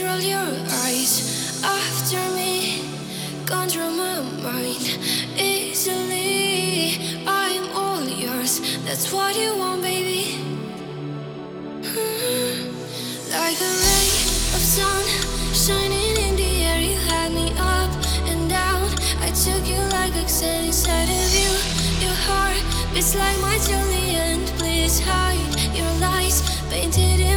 Control your eyes after me. Control my mind easily. I'm all yours, that's what you want, baby. Like a ray of sun shining in the air, you had me up and down. I took you like oxygen inside of you. Your heart beats like my till the end. Please hide your lies painted in